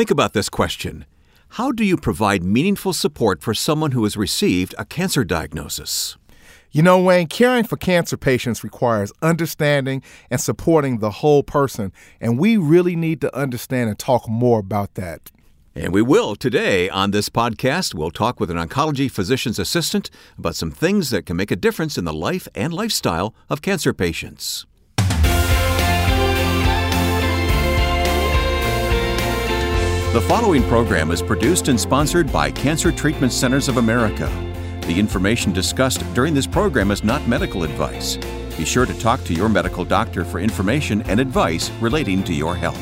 Think about this question. How do you provide meaningful support for someone who has received a cancer diagnosis? You know, Wayne, caring for cancer patients requires understanding and supporting the whole person, and we really need to understand and talk more about that. And we will today on this podcast. We'll talk with an oncology physician's assistant about some things that can make a difference in the life and lifestyle of cancer patients. The following program is produced and sponsored by Cancer Treatment Centers of America. The information discussed during this program is not medical advice. Be sure to talk to your medical doctor for information and advice relating to your health.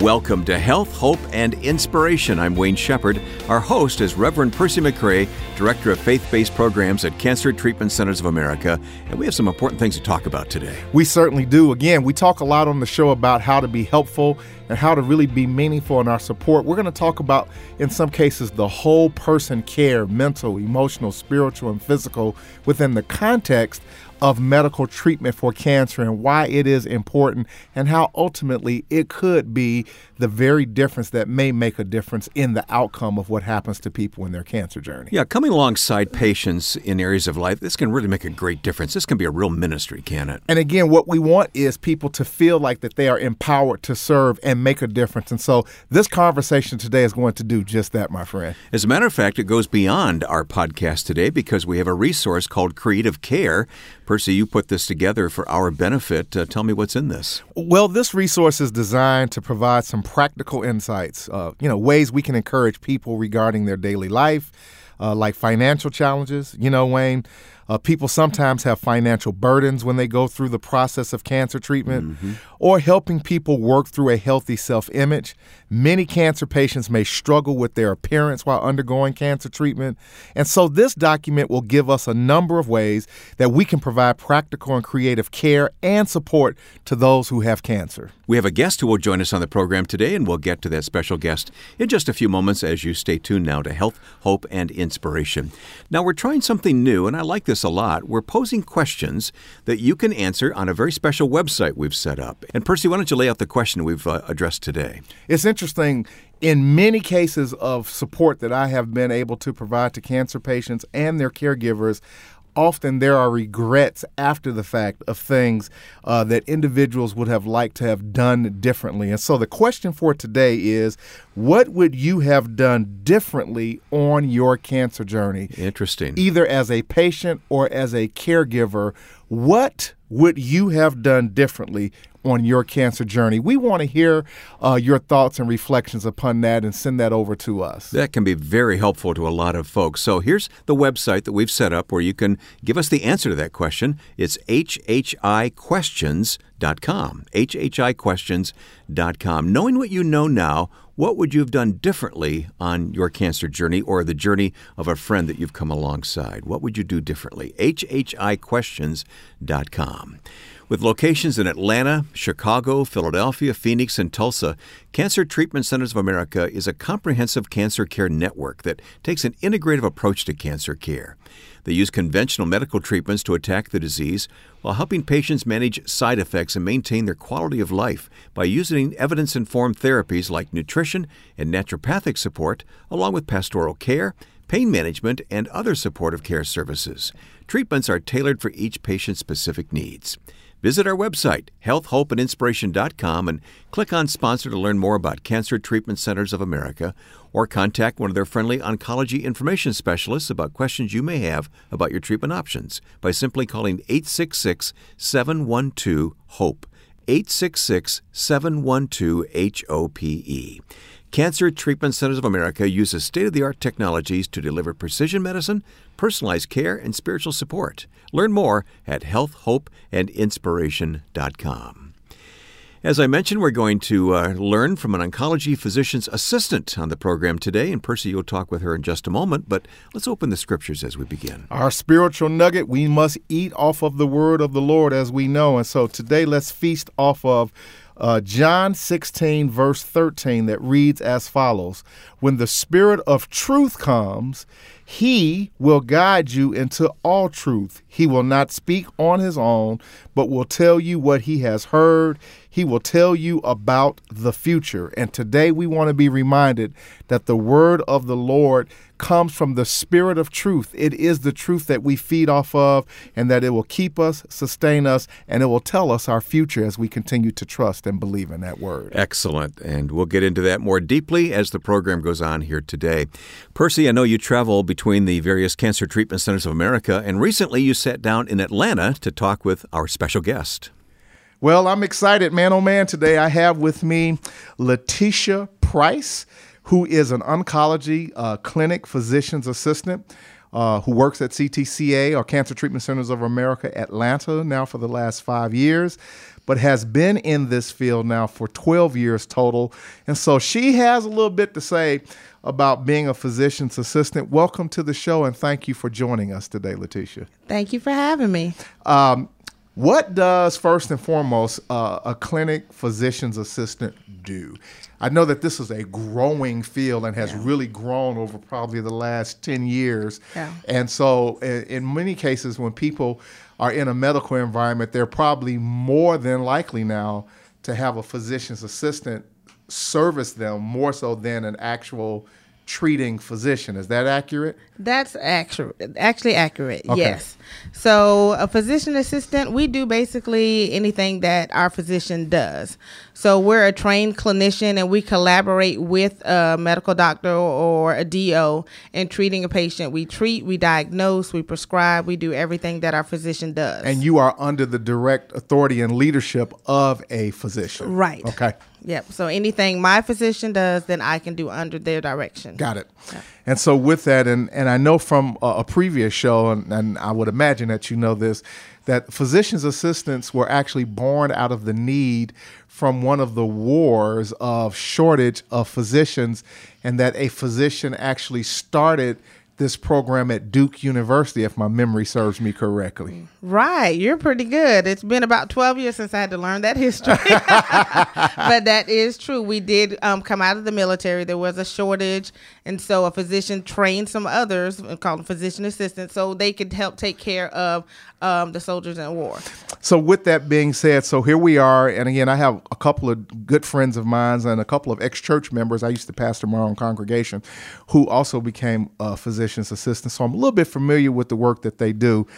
Welcome to Health, Hope, and Inspiration. I'm Wayne Shepard. Our host is Reverend Percy McRae, Director of Faith-Based Programs at Cancer Treatment Centers of America. And we have some important things to talk about today. We certainly do. Again, we talk a lot on the show about how to be helpful and how to really be meaningful in our support. We're going to talk about, in some cases, the whole person care, mental, emotional, spiritual, and physical, within the context of medical treatment for cancer, and why it is important, and how ultimately it could be the very difference that may make a difference in the outcome of what happens to people in their cancer journey. Yeah, coming alongside patients in areas of life, this can really make a great difference. This can be a real ministry, can it? And again, what we want is people to feel like that they are empowered to serve and make a difference. And so this conversation today is going to do just that, my friend. As a matter of fact, it goes beyond our podcast today because we have a resource called Creative Care. Percy, you put this together for our benefit. Tell me what's in this. Well, this resource is designed to provide some practical insights, ways we can encourage people regarding their daily life, like financial challenges. You know, Wayne, people sometimes have financial burdens when they go through the process of cancer treatment, or helping people work through a healthy self-image. Many cancer patients may struggle with their appearance while undergoing cancer treatment. And so this document will give us a number of ways that we can provide practical and creative care and support to those who have cancer. We have a guest who will join us on the program today, and we'll get to that special guest in just a few moments as you stay tuned now to Health, Hope, and Inspiration. Now, we're trying something new, and I like this a lot. We're posing questions that you can answer on a very special website we've set up. And Percy, why don't you lay out the question we've addressed today? It's interesting. In many cases of support that I have been able to provide to cancer patients and their caregivers, often there are regrets after the fact of things that individuals would have liked to have done differently. And so the question for today is, what would you have done differently on your cancer journey? Interesting. Either as a patient or as a caregiver, what would you have done differently on your cancer journey? We want to hear your thoughts and reflections upon that, and send that over to us. That can be very helpful to a lot of folks. So here's the website that we've set up where you can give us the answer to that question. It's hhiquestions.com, hhiquestions.com. Knowing what you know now, what would you have done differently on your cancer journey or the journey of a friend that you've come alongside? What would you do differently? hhiquestions.com. With locations in Atlanta, Chicago, Philadelphia, Phoenix, and Tulsa, Cancer Treatment Centers of America is a comprehensive cancer care network that takes an integrative approach to cancer care. They use conventional medical treatments to attack the disease while helping patients manage side effects and maintain their quality of life by using evidence-informed therapies like nutrition and naturopathic support, along with pastoral care, pain management, and other supportive care services. Treatments are tailored for each patient's specific needs. Visit our website, healthhopeandinspiration.com, and click on Sponsor to learn more about Cancer Treatment Centers of America, or contact one of their friendly oncology information specialists about questions you may have about your treatment options by simply calling 866-712-HOPE, 866-712-HOPE. Cancer Treatment Centers of America uses state-of-the-art technologies to deliver precision medicine, personalized care, and spiritual support. Learn more at healthhopeandinspiration.com. As I mentioned, we're going to learn from an oncology physician's assistant on the program today, and Percy, you'll talk with her in just a moment, but let's open the scriptures as we begin. Our spiritual nugget, we must eat off of the word of the Lord as we know, and so today let's feast off of John 16, verse 13, that reads as follows, "When the Spirit of truth comes, He will guide you into all truth. He will not speak on his own, but will tell you what he has heard. He will tell you about the future. And today we want to be reminded that the word of the Lord comes from the Spirit of truth. It is the truth that we feed off of, and that it will keep us, sustain us, and it will tell us our future as we continue to trust and believe in that word. Excellent. And we'll get into that more deeply as the program goes on here today. Percy, I know you travel between the various Cancer Treatment Centers of America, and recently you sat down in Atlanta to talk with our special guest. Well, I'm excited, man. Oh, man, today I have with me Letitia Price, who is an oncology clinic physician's assistant who works at CTCA, or Cancer Treatment Centers of America, Atlanta, now for the last 5 years, but has been in this field now for 12 years total. And so she has a little bit to say about being a physician's assistant. Welcome to the show, and thank you for joining us today, Letitia. Thank you for having me. What does, first and foremost, a clinic physician's assistant do? I know that this is a growing field and has really grown over probably the last 10 years. Yeah. And so in many cases, when people are in a medical environment, they're probably more than likely now to have a physician's assistant service them more so than an actual treating physician. Is that accurate? That's actually accurate, okay. Yes. So a physician assistant, we do basically anything that our physician does. So we're a trained clinician, and we collaborate with a medical doctor or a DO in treating a patient. We treat, we diagnose, we prescribe, we do everything that our physician does. And you are under the direct authority and leadership of a physician. Right. Okay. Yep. So anything my physician does, then I can do under their direction. Got it. Yep. And so with that, and I know from a previous show, and I would imagine that you know this, that physician's assistants were actually born out of the need from one of the wars of shortage of physicians, and that a physician actually started this program at Duke University, if my memory serves me correctly. Right. You're pretty good. It's been about 12 years since I had to learn that history. But that is true. We did come out of the military. There was a shortage. And so a physician trained some others, called them physician assistants, so they could help take care of the soldiers in war. So with that being said, so here we are. And again, I have a couple of good friends of mine and a couple of ex-church members. I used to pastor my own congregation who also became physician's assistants. So I'm a little bit familiar with the work that they do.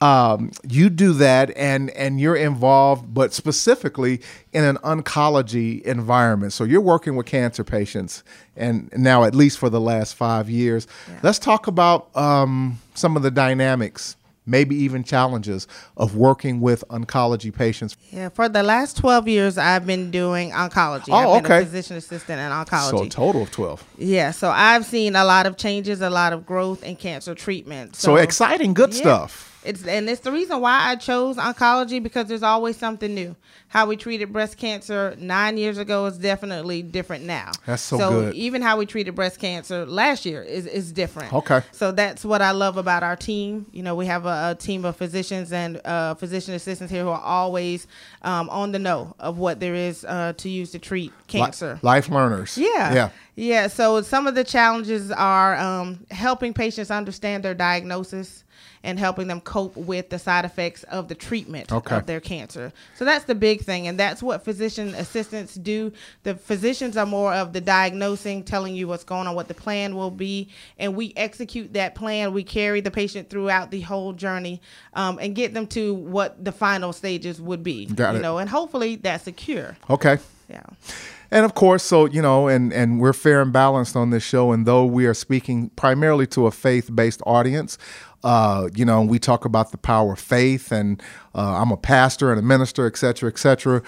You do that, and you're involved, but specifically in an oncology environment. So you're working with cancer patients, and now at least for the last 5 years. Yeah. Let's talk about some of the dynamics, maybe even challenges, of working with oncology patients. Yeah, for the last 12 years, I've been doing oncology. Oh, I've been a physician assistant in oncology. So a total of 12. Yeah, so I've seen a lot of changes, a lot of growth in cancer treatment. So exciting, good stuff. It's the reason why I chose oncology, because there's always something new. How we treated breast cancer 9 years ago is definitely different now. That's so good. So even how we treated breast cancer last year is different. Okay. So that's what I love about our team. You know, we have a team of physicians and physician assistants here who are always on the know of what there is to use to treat cancer. Life learners. Yeah. Yeah. Yeah. So some of the challenges are helping patients understand their diagnosis and helping them cope with the side effects of the treatment of their cancer. So that's the big thing, and that's what physician assistants do. The physicians are more of the diagnosing, telling you what's going on, what the plan will be, and we execute that plan. We carry the patient throughout the whole journey and get them to what the final stages would be. Got it. You know, and hopefully that's a cure. Okay. Yeah. And of course, so, you know, and we're fair and balanced on this show, and though we are speaking primarily to a faith-based audience, you know, we talk about the power of faith, and I'm a pastor and a minister, et cetera, et cetera.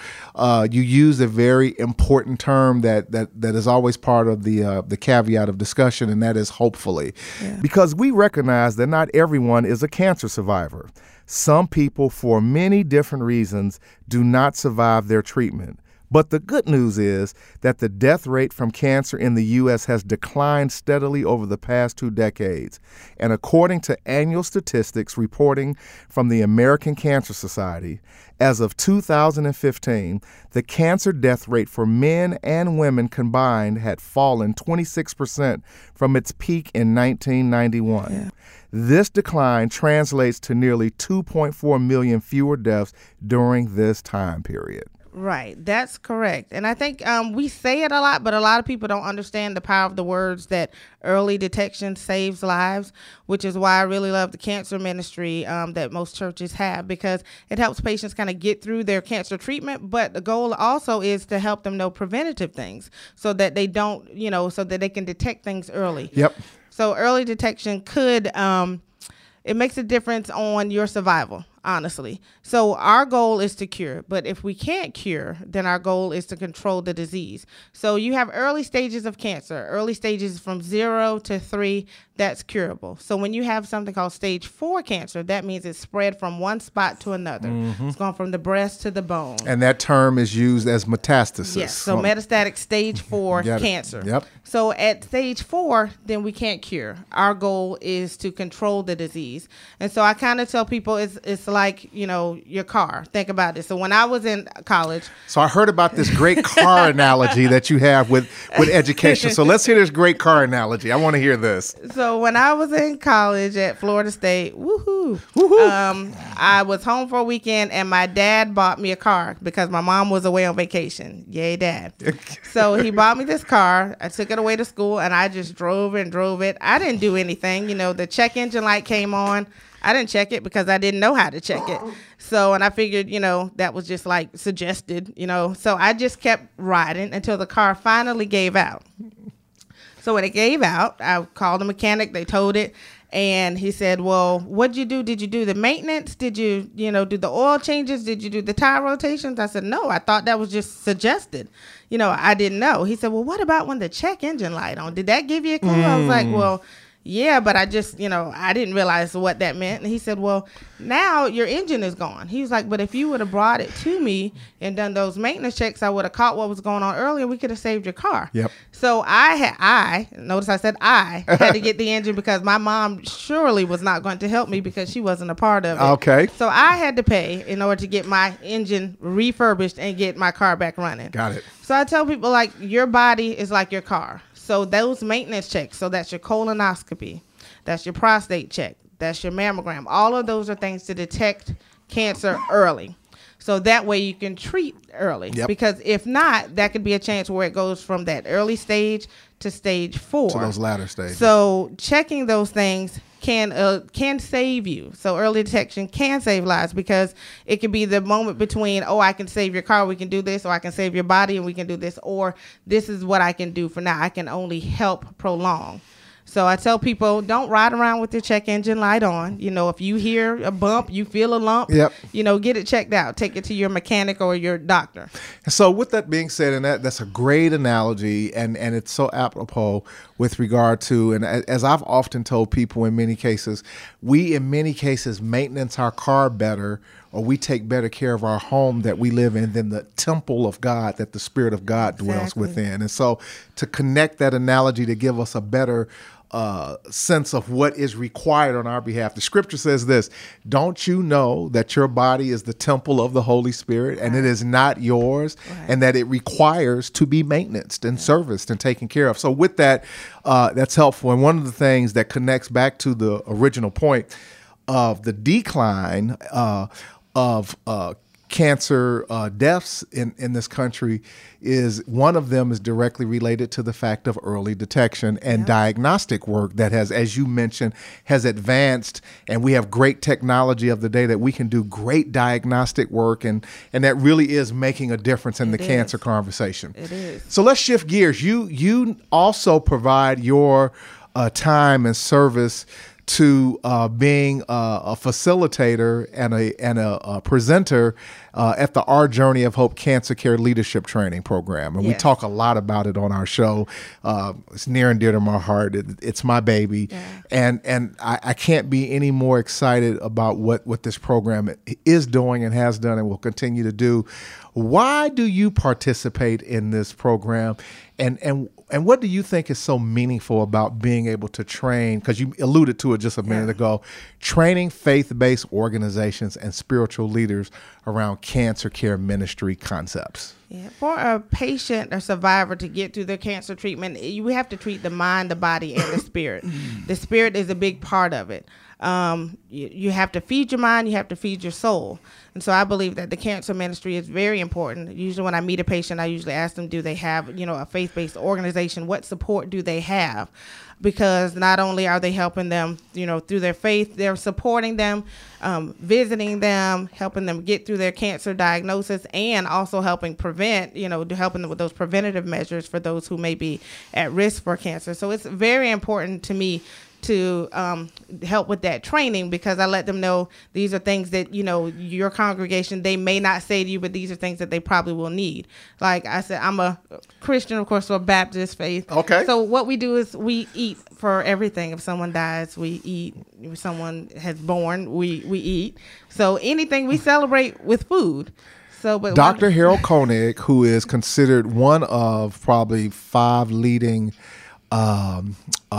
You use a very important term that is always part of the caveat of discussion, and that is hopefully. Yeah. Because we recognize that not everyone is a cancer survivor. Some people, for many different reasons, do not survive their treatment. But the good news is that the death rate from cancer in the U.S. has declined steadily over the past 2 decades. And according to annual statistics reporting from the American Cancer Society, as of 2015, the cancer death rate for men and women combined had fallen 26% from its peak in 1991. Yeah. This decline translates to nearly 2.4 million fewer deaths during this time period. Right. That's correct. And I think we say it a lot, but a lot of people don't understand the power of the words that early detection saves lives, which is why I really love the cancer ministry that most churches have, because it helps patients kind of get through their cancer treatment. But the goal also is to help them know preventative things so that they don't, you know, so that they can detect things early. Yep. So early detection could it makes a difference on your survival, honestly. So our goal is to cure, but if we can't cure, then our goal is to control the disease. So you have early stages of cancer, early stages from 0 to 3, that's curable. So when you have something called stage 4 cancer, that means it's spread from one spot to another. Mm-hmm. It's gone from the breast to the bone. And that term is used as metastasis. Yes, so metastatic stage 4 cancer. Yep. So at stage 4, then we can't cure. Our goal is to control the disease. And so I kind of tell people it's like, you know, your car. Think about it. So when I was in college. So I heard about this great car analogy that you have with education. So let's hear this great car analogy. I want to hear this. So when I was in college at Florida State, I was home for a weekend and my dad bought me a car because my mom was away on vacation. Yay, Dad. So he bought me this car. I took it away to school and I just drove and drove it. I didn't do anything. You know, the check engine light came on. I didn't check it because I didn't know how to check it. So, and I figured, you know, that was just like suggested, you know. So I just kept riding until the car finally gave out. So when it gave out, I called the mechanic. They towed it. And he said, well, what'd you do? Did you do the maintenance? Did you, you know, do the oil changes? Did you do the tire rotations? I said, no, I thought that was just suggested. You know, I didn't know. He said, well, what about when the check engine light on? Did that give you a clue? I was like, well, yeah, but I just, you know, I didn't realize what that meant. And he said, well, now your engine is gone. He was like, but if you would have brought it to me and done those maintenance checks, I would have caught what was going on earlier. We could have saved your car. Yep. So I had to get the engine because my mom surely was not going to help me because she wasn't a part of it. Okay. So I had to pay in order to get my engine refurbished and get my car back running. Got it. So I tell people, like, your body is like your car. So those maintenance checks, so that's your colonoscopy, that's your prostate check, that's your mammogram. All of those are things to detect cancer early. So that way you can treat early. Yep. Because if not, that could be a chance where it goes from that early stage to stage 4. To those latter stages. So checking those things can save you. So early detection can save lives because it could be the moment between, oh, I can save your car, we can do this, or I can save your body and we can do this, or this is what I can do for now. I can only help prolong. So I tell people, don't ride around with your check engine light on. You know, if you hear a bump, you feel a lump, yep, you know, get it checked out. Take it to your mechanic or your doctor. So with that being said, and that's a great analogy, and it's so apropos with regard to, and as I've often told people in many cases, we in many cases maintenance our car better, or we take better care of our home that we live in than the temple of God that the Spirit of God dwells within. And so to connect that analogy to give us a better sense of what is required on our behalf. The scripture says this, don't you know that your body is the temple of the Holy Spirit and it is not yours, and that it requires to be maintained and serviced and taken care of. So with that, that's helpful. And one of the things that connects back to the original point of the decline of cancer deaths in this country is one of them is directly related to the fact of early detection and diagnostic work that has, as you mentioned, has advanced, and we have great technology of the day that we can do great diagnostic work, and that really is making a difference in the cancer conversation. It is. So let's shift gears. You also provide your time and service to being a facilitator and a presenter at the Our Journey of Hope Cancer Care Leadership Training Program. And yes. We talk a lot about it on our show. It's near and dear to my heart. It's my baby. Yeah. And I can't be any more excited about what this program is doing and has done and will continue to do. Why do you participate in this program? And what do you think is so meaningful about being able to train, because you alluded to it just a minute ago, training faith-based organizations and spiritual leaders around cancer care ministry concepts? Yeah. For a patient or survivor to get through their cancer treatment, you have to treat the mind, the body, and the spirit. The spirit is a big part of it. You have to feed your mind, you have to feed your soul. And so I believe that the cancer ministry is very important. Usually when I meet a patient, I usually ask them, do they have, a faith-based organization? What support do they have? Because not only are they helping them, through their faith, they're supporting them, visiting them, helping them get through their cancer diagnosis, and also helping prevent, helping them with those preventative measures for those who may be at risk for cancer. So it's very important to me to help with that training, because I let them know these are things that, your congregation, they may not say to you, but these are things that they probably will need. Like I said, I'm a Christian, of course, so a Baptist faith. Okay. So what we do is we eat for everything. If someone dies, we eat. If someone has born, we eat. So anything we celebrate with food. So, but Dr. Harold Koenig, who is considered one of probably 5 leading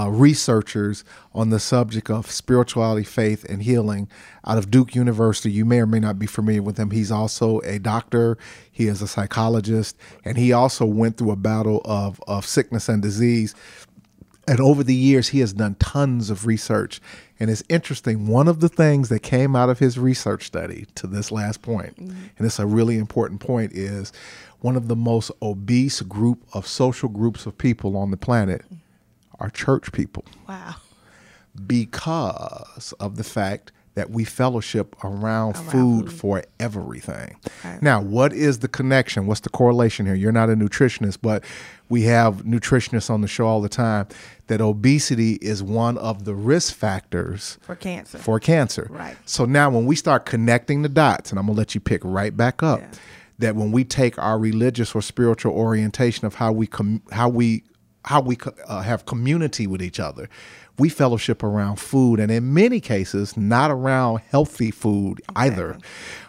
researchers on the subject of spirituality, faith, and healing out of Duke University. You may or may not be familiar with him. He's also a doctor. He is a psychologist, and he also went through a battle of sickness and disease. And over the years, he has done tons of research. And it's interesting, one of the things that came out of his research study to this last point, and it's a really important point, is one of the most obese social groups of people on the planet are church people. Wow. Because of the fact that we fellowship around food for everything. Okay. Now, what is the connection? What's the correlation here? You're not a nutritionist, but we have nutritionists on the show all the time, that obesity is one of the risk factors for cancer. Right. So now when we start connecting the dots, and I'm gonna let you pick right back up, that when we take our religious or spiritual orientation of how we have community with each other. We fellowship around food, and in many cases, not around healthy food either,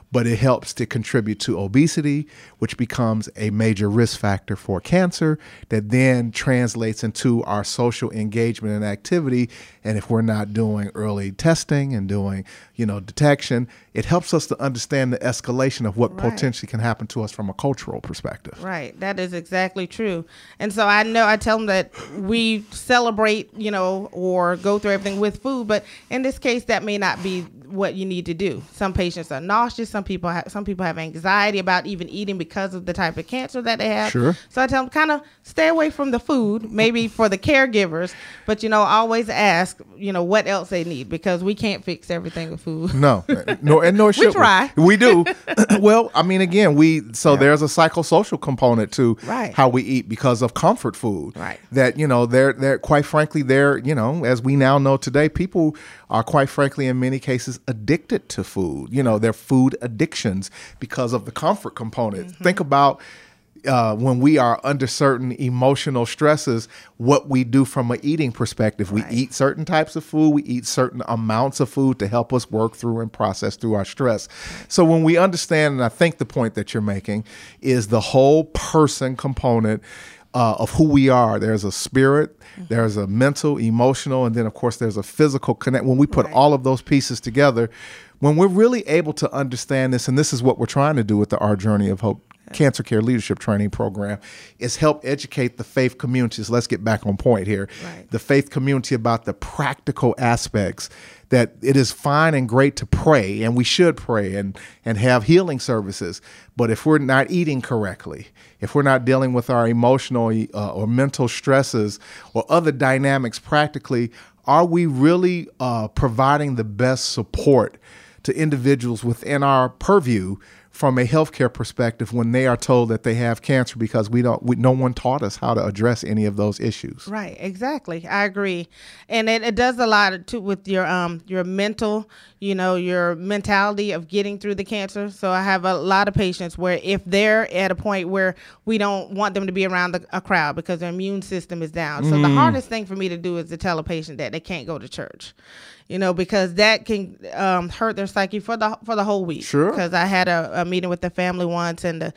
but it helps to contribute to obesity, which becomes a major risk factor for cancer that then translates into our social engagement and activity. And if we're not doing early testing and doing, detection, it helps us to understand the escalation of what potentially can happen to us from a cultural perspective. Right. That is exactly true. And so I tell them that we celebrate, or go through everything with food, but in this case, that may not be what you need to do. Some patients are nauseous. Some people have anxiety about even eating because of the type of cancer that they have. Sure. So I tell them kind of stay away from the food, maybe for the caregivers, but always ask, what else they need, because we can't fix everything with food. No, and nor should we. Try. We do. Well, I mean, again, there's a psychosocial component to how we eat because of comfort food. Right. That, they're quite frankly, as we now know today, people are quite frankly in many cases addicted to food. Their food addictions because of the comfort component. Think about when we are under certain emotional stresses, what we do from an eating perspective. We eat certain types of food, we eat certain amounts of food to help us work through and process through our stress. So when we understand, and I think the point that you're making is the whole person component of who we are. There's a spirit, there's a mental, emotional, and then of course there's a physical connect. When we put all of those pieces together, when we're really able to understand this, and this is what we're trying to do with the Our Journey of Hope Cancer Care Leadership Training Program, is help educate the faith communities. Let's get back on point here. Right. The faith community about the practical aspects, that it is fine and great to pray, and we should pray and have healing services. But if we're not eating correctly, if we're not dealing with our emotional or mental stresses or other dynamics practically, are we really providing the best support to individuals within our purview from a healthcare perspective when they are told that they have cancer, because no one taught us how to address any of those issues. Right, exactly. I agree, and it does a lot too with your mentality of getting through the cancer. So I have a lot of patients where if they're at a point where we don't want them to be around a crowd because their immune system is down. So the hardest thing for me to do is to tell a patient that they can't go to church. You know, because that can hurt their psyche for the whole week. Sure. Because I had a meeting with the family once, and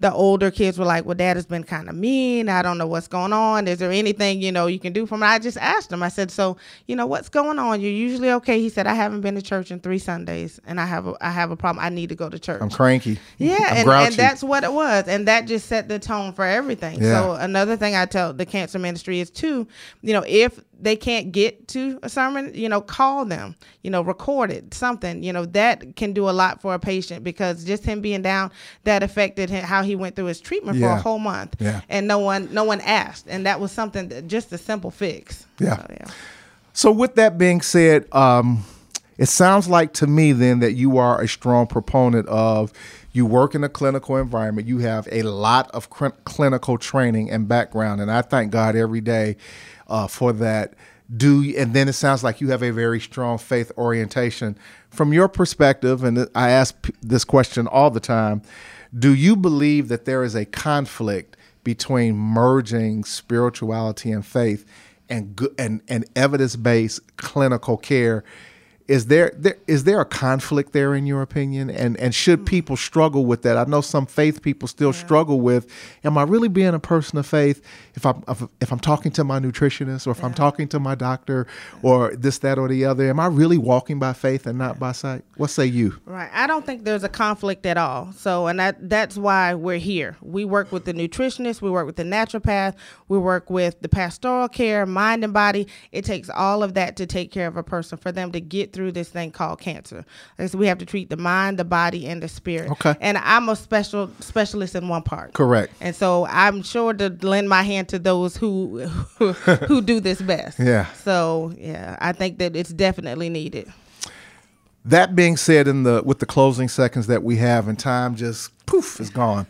the older kids were like, well, Dad has been kind of mean. I don't know what's going on. Is there anything, you can do for me? I just asked him. I said, so, what's going on? You're usually okay. He said, I haven't been to church in 3 Sundays, and I have a problem. I need to go to church. I'm cranky. Yeah, and that's what it was. And that just set the tone for everything. Yeah. So another thing I tell the cancer ministry is too, if they can't get to a sermon, call them, record it, something, that can do a lot for a patient, because just him being down, that affected him, how he went through his treatment for a whole month, and no one asked. And that was something just a simple fix. Yeah. So, So with that being said, it sounds like to me then that you are a strong proponent of, you work in a clinical environment, you have a lot of clinical training and background. And I thank God every day for that. And then it sounds like you have a very strong faith orientation. From your perspective, and I ask this question all the time, do you believe that there is a conflict between merging spirituality and faith and evidence-based clinical care? Is there a conflict there, in your opinion? And should people struggle with that? I know some faith people still struggle with, am I really being a person of faith if I'm talking to my nutritionist, or if I'm talking to my doctor, or this, that, or the other? Am I really walking by faith and not by sight? What say you? Right. I don't think there's a conflict at all. So, and that's why we're here. We work with the nutritionist. We work with the naturopath. We work with the pastoral care, mind and body. It takes all of that to take care of a person, for them to get through this thing called cancer. So we have to treat the mind, the body, and the spirit. Okay. And I'm a specialist in one part. Correct. And so I'm sure to lend my hand to those who do this best. Yeah. So yeah, I think that it's definitely needed. That being said, with the closing seconds that we have, and time just poof is gone.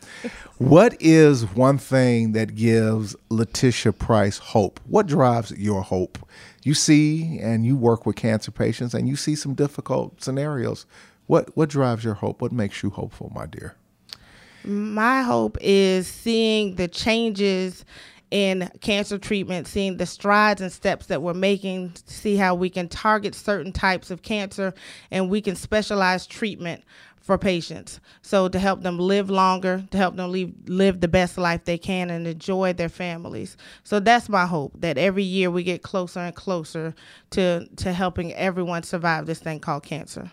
What is one thing that gives Letitia Price hope? What drives your hope? You see, and you work with cancer patients, and you see some difficult scenarios. What drives your hope? What makes you hopeful, my dear? My hope is seeing the changes in cancer treatment, seeing the strides and steps that we're making, to see how we can target certain types of cancer, and we can specialize treatment for patients, so to help them live longer, to help them live the best life they can and enjoy their families. So that's my hope, that every year we get closer and closer to helping everyone survive this thing called cancer.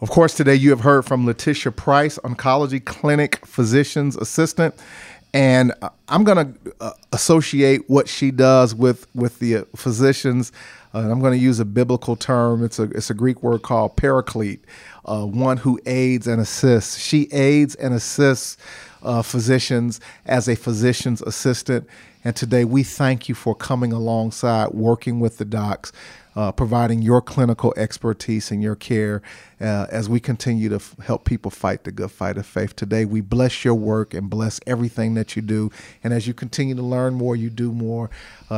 Of course, today you have heard from Letitia Price, oncology clinic physician's assistant. And I'm going to associate what she does with the physicians. I'm going to use a biblical term. It's a Greek word called paraclete, one who aids and assists. She aids and assists physicians as a physician's assistant. And today we thank you for coming alongside, working with the docs, providing your clinical expertise and your care as we continue to help people fight the good fight of faith. Today, we bless your work and bless everything that you do. And as you continue to learn more, you do more.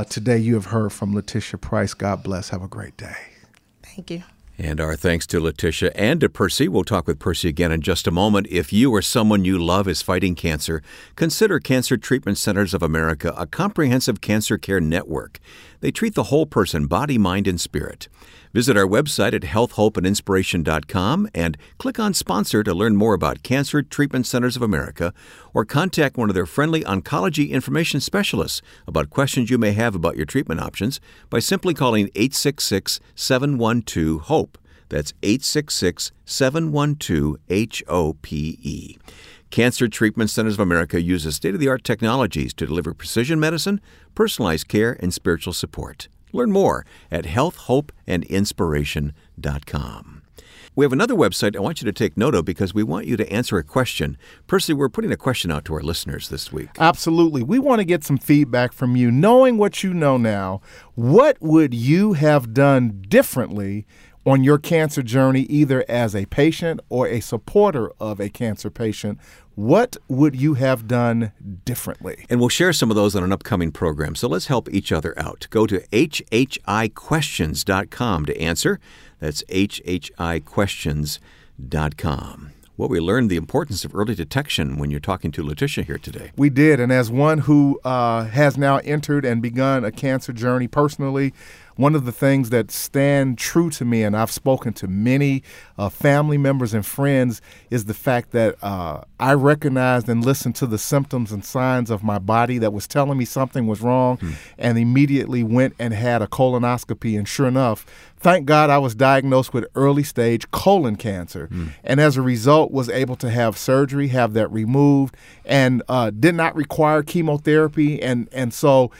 Today, you have heard from Letitia Price. God bless. Have a great day. Thank you. And our thanks to Letitia and to Percy. We'll talk with Percy again in just a moment. If you or someone you love is fighting cancer, consider Cancer Treatment Centers of America a comprehensive cancer care network. They treat the whole person, body, mind, and spirit. Visit our website at healthhopeandinspiration.com and click on Sponsor to learn more about Cancer Treatment Centers of America, or contact one of their friendly oncology information specialists about questions you may have about your treatment options by simply calling 866-712-HOPE. That's 866-712-HOPE. Cancer Treatment Centers of America uses state-of-the-art technologies to deliver precision medicine, personalized care, and spiritual support. Learn more at healthhopeandinspiration.com. We have another website I want you to take note of, because we want you to answer a question. Percy, we're putting a question out to our listeners this week. Absolutely. We want to get some feedback from you. Knowing what you know now, what would you have done differently on your cancer journey, either as a patient or a supporter of a cancer patient, what would you have done differently? And we'll share some of those on an upcoming program, so let's help each other out. Go to hhiquestions.com to answer. That's hhiquestions.com. Well, we learned the importance of early detection when you're talking to Letitia here today. We did, and as one who has now entered and begun a cancer journey personally, one of the things that stand true to me, and I've spoken to many family members and friends, is the fact that I recognized and listened to the symptoms and signs of my body that was telling me something was wrong, and immediately went and had a colonoscopy, and sure enough, thank God I was diagnosed with early stage colon cancer, and as a result was able to have surgery, have that removed, and did not require chemotherapy. And so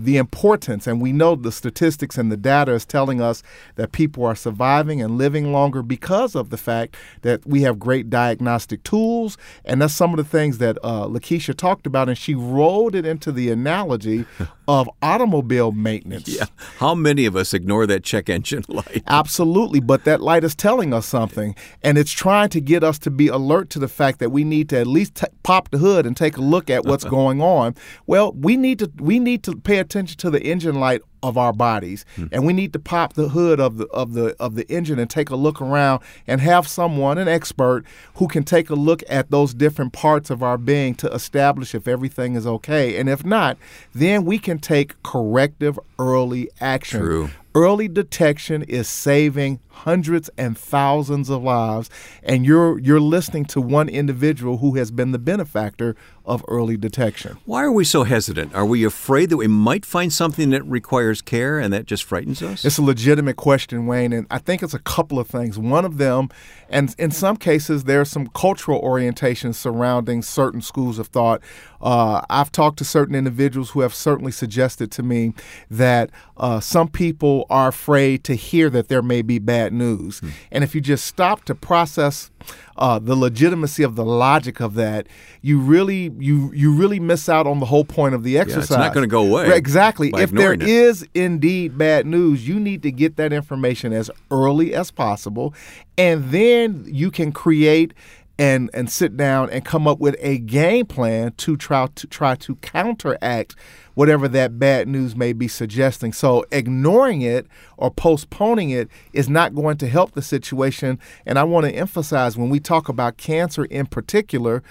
the importance, and we know the statistics and the data is telling us that people are surviving and living longer because of the fact that we have great diagnostic tools. And that's some of the things that Lakeisha talked about, and she rolled it into the analogy of automobile maintenance. Yeah. How many of us ignore that check engine light? Absolutely, but that light is telling us something, and it's trying to get us to be alert to the fact that we need to at least pop the hood and take a look at what's going on. Well, we need to pay attention to the engine light of our bodies, and we need to pop the hood of the engine and take a look around and have someone, an expert, who can take a look at those different parts of our being to establish if everything is okay. And if not, then we can take corrective early action. True. Early detection is saving hundreds and thousands of lives, and you're listening to one individual who has been the benefactor of early detection. Why are we so hesitant? Are we afraid that we might find something that requires care and that just frightens us? It's a legitimate question, Wayne, and I think it's a couple of things. One of them, and in some cases, there's some cultural orientation surrounding certain schools of thought. I've talked to certain individuals who have certainly suggested to me that some people are afraid to hear that there may be bad news. And if you just stop to process the legitimacy of the logic of that, you really miss out on the whole point of the exercise. Yeah, it's not going to go away. Exactly. If there is indeed bad news, you need to get that information as early as possible, and then you can create and sit down and come up with a game plan to try to counteract whatever that bad news may be suggesting. So ignoring it or postponing it is not going to help the situation. And I want to emphasize, when we talk about cancer in particular,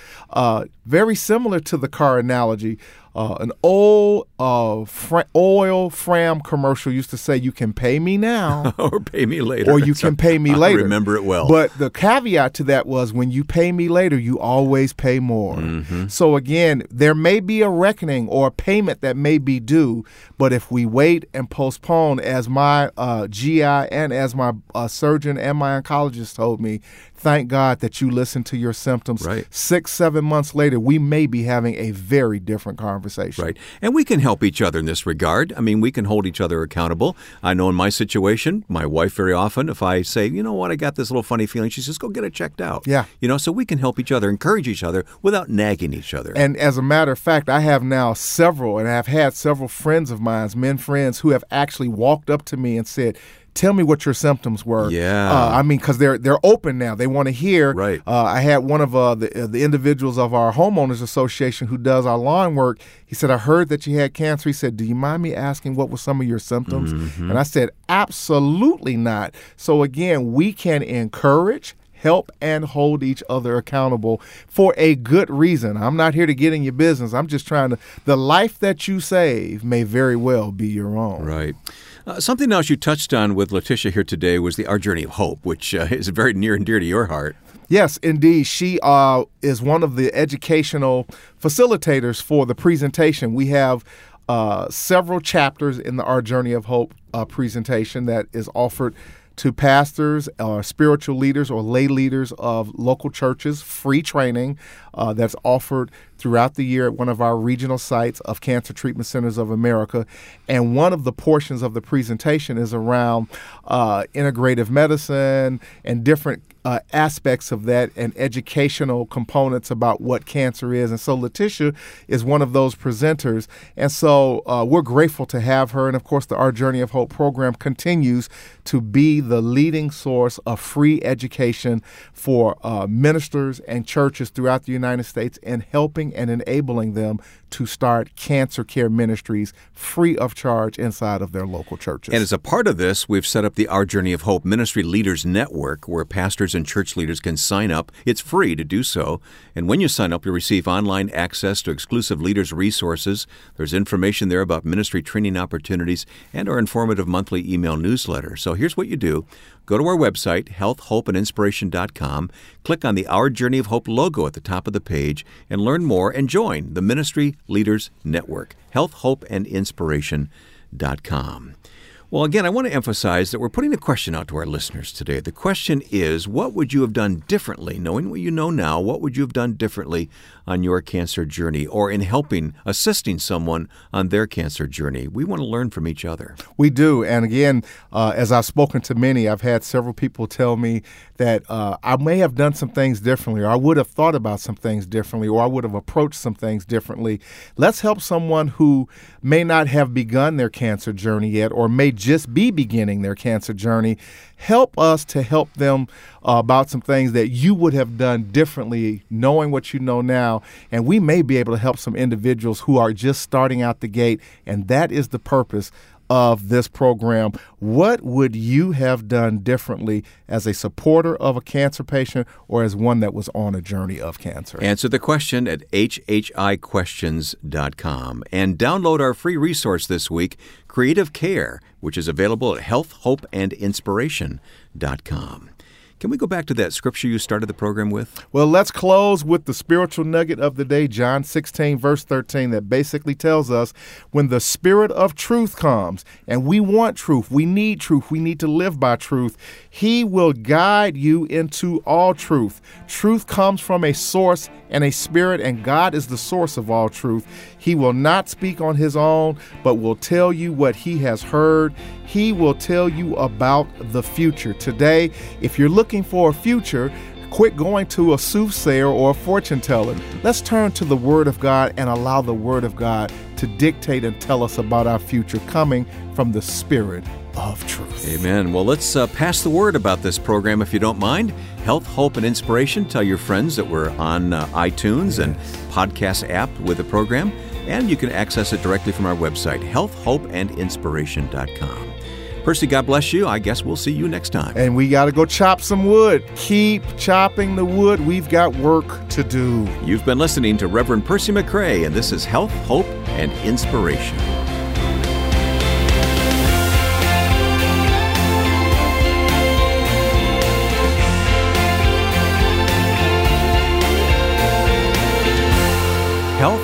very similar to the car analogy, an old oil Fram commercial used to say, you can pay me now or pay me later. Or you can pay me later. I remember it well. But the caveat to that was, when you pay me later, you always pay more. So again, there may be a reckoning or a payment that may be due, but if we wait and postpone, as my GI and as my surgeon and my oncologist told me, thank God that you listened to your symptoms. Right. 6-7 months later, we may be having a very different conversation. Right. And we can help each other in this regard. I mean, we can hold each other accountable. I know in my situation, my wife very often, if I say, you know what, I got this little funny feeling, she says, go get it checked out. Yeah. You know, so we can help each other, encourage each other without nagging each other. And as a matter of fact, I have now several, and I've had several friends of mine, men friends, who have actually walked up to me and said, tell me what your symptoms were. Yeah, I mean, because they're open now. They want to hear. Right. I had one of the individuals of our homeowners association who does our lawn work. He said, I heard that you had cancer. He said, do you mind me asking what were some of your symptoms? And I said, absolutely not. So again, we can encourage, help, and hold each other accountable for a good reason. I'm not here to get in your business. I'm just trying to, the life that you save may very well be your own. Right. Something else you touched on with Letitia here today was the Our Journey of Hope, which is very near and dear to your heart. Yes, indeed. She is one of the educational facilitators for the presentation. We have several chapters in the Our Journey of Hope presentation that is offered to pastors or spiritual leaders or lay leaders of local churches, free training that's offered throughout the year at one of our regional sites of Cancer Treatment Centers of America. And one of the portions of the presentation is around integrative medicine and different aspects of that and educational components about what cancer is. And so Letitia is one of those presenters. And so we're grateful to have her. And of course, the Our Journey of Hope program continues to be the leading source of free education for ministers and churches throughout the United States and helping and enabling them to start cancer care ministries free of charge inside of their local churches. And as a part of this, we've set up the Our Journey of Hope Ministry Leaders Network, where pastors and church leaders can sign up. It's free to do so. And when you sign up, you'll receive online access to exclusive leaders' resources. There's information there about ministry training opportunities and our informative monthly email newsletter. So here's what you do. Go to our website, healthhopeandinspiration.com, click on the Our Journey of Hope logo at the top of the page, and learn more and join the Ministry Leaders Network, healthhopeandinspiration.com. Well, again, I want to emphasize that we're putting a question out to our listeners today. The question is, what would you have done differently? Knowing what you know now, what would you have done differently on your cancer journey or in helping, assisting someone on their cancer journey? We want to learn from each other. We do. And again, as I've spoken to many, I've had several people tell me that I may have done some things differently, or I would have thought about some things differently, or I would have approached some things differently. Let's help someone who may not have begun their cancer journey yet or may just be beginning their cancer journey. Help us to help them about some things that you would have done differently, knowing what you know now. And we may be able to help some individuals who are just starting out the gate. And that is the purpose of this program. What would you have done differently as a supporter of a cancer patient or as one that was on a journey of cancer? Answer the question at hhiquestions.com and download our free resource this week, Creative Care, which is available at healthhopeandinspiration.com. Can we go back to that scripture you started the program with? Well, let's close with the spiritual nugget of the day, John 16, verse 13, that basically tells us when the Spirit of truth comes, and we want truth, we need to live by truth, He will guide you into all truth. Truth comes from a source and a spirit, and God is the source of all truth. He will not speak on His own, but will tell you what He has heard. He will tell you about the future. Today, if you're looking for a future, quit going to a soothsayer or a fortune teller. Let's turn to the Word of God and allow the Word of God to dictate and tell us about our future coming from the Spirit of truth. Amen. Well, let's pass the word about this program, if you don't mind. Health, Hope, and Inspiration. Tell your friends that we're on iTunes and podcast app with the program, and you can access it directly from our website, healthhopeandinspiration.com. Percy, God bless you. I guess we'll see you next time. And we got to go chop some wood. Keep chopping the wood. We've got work to do. You've been listening to Reverend Percy McRae, and this is Health, Hope, and Inspiration. Health,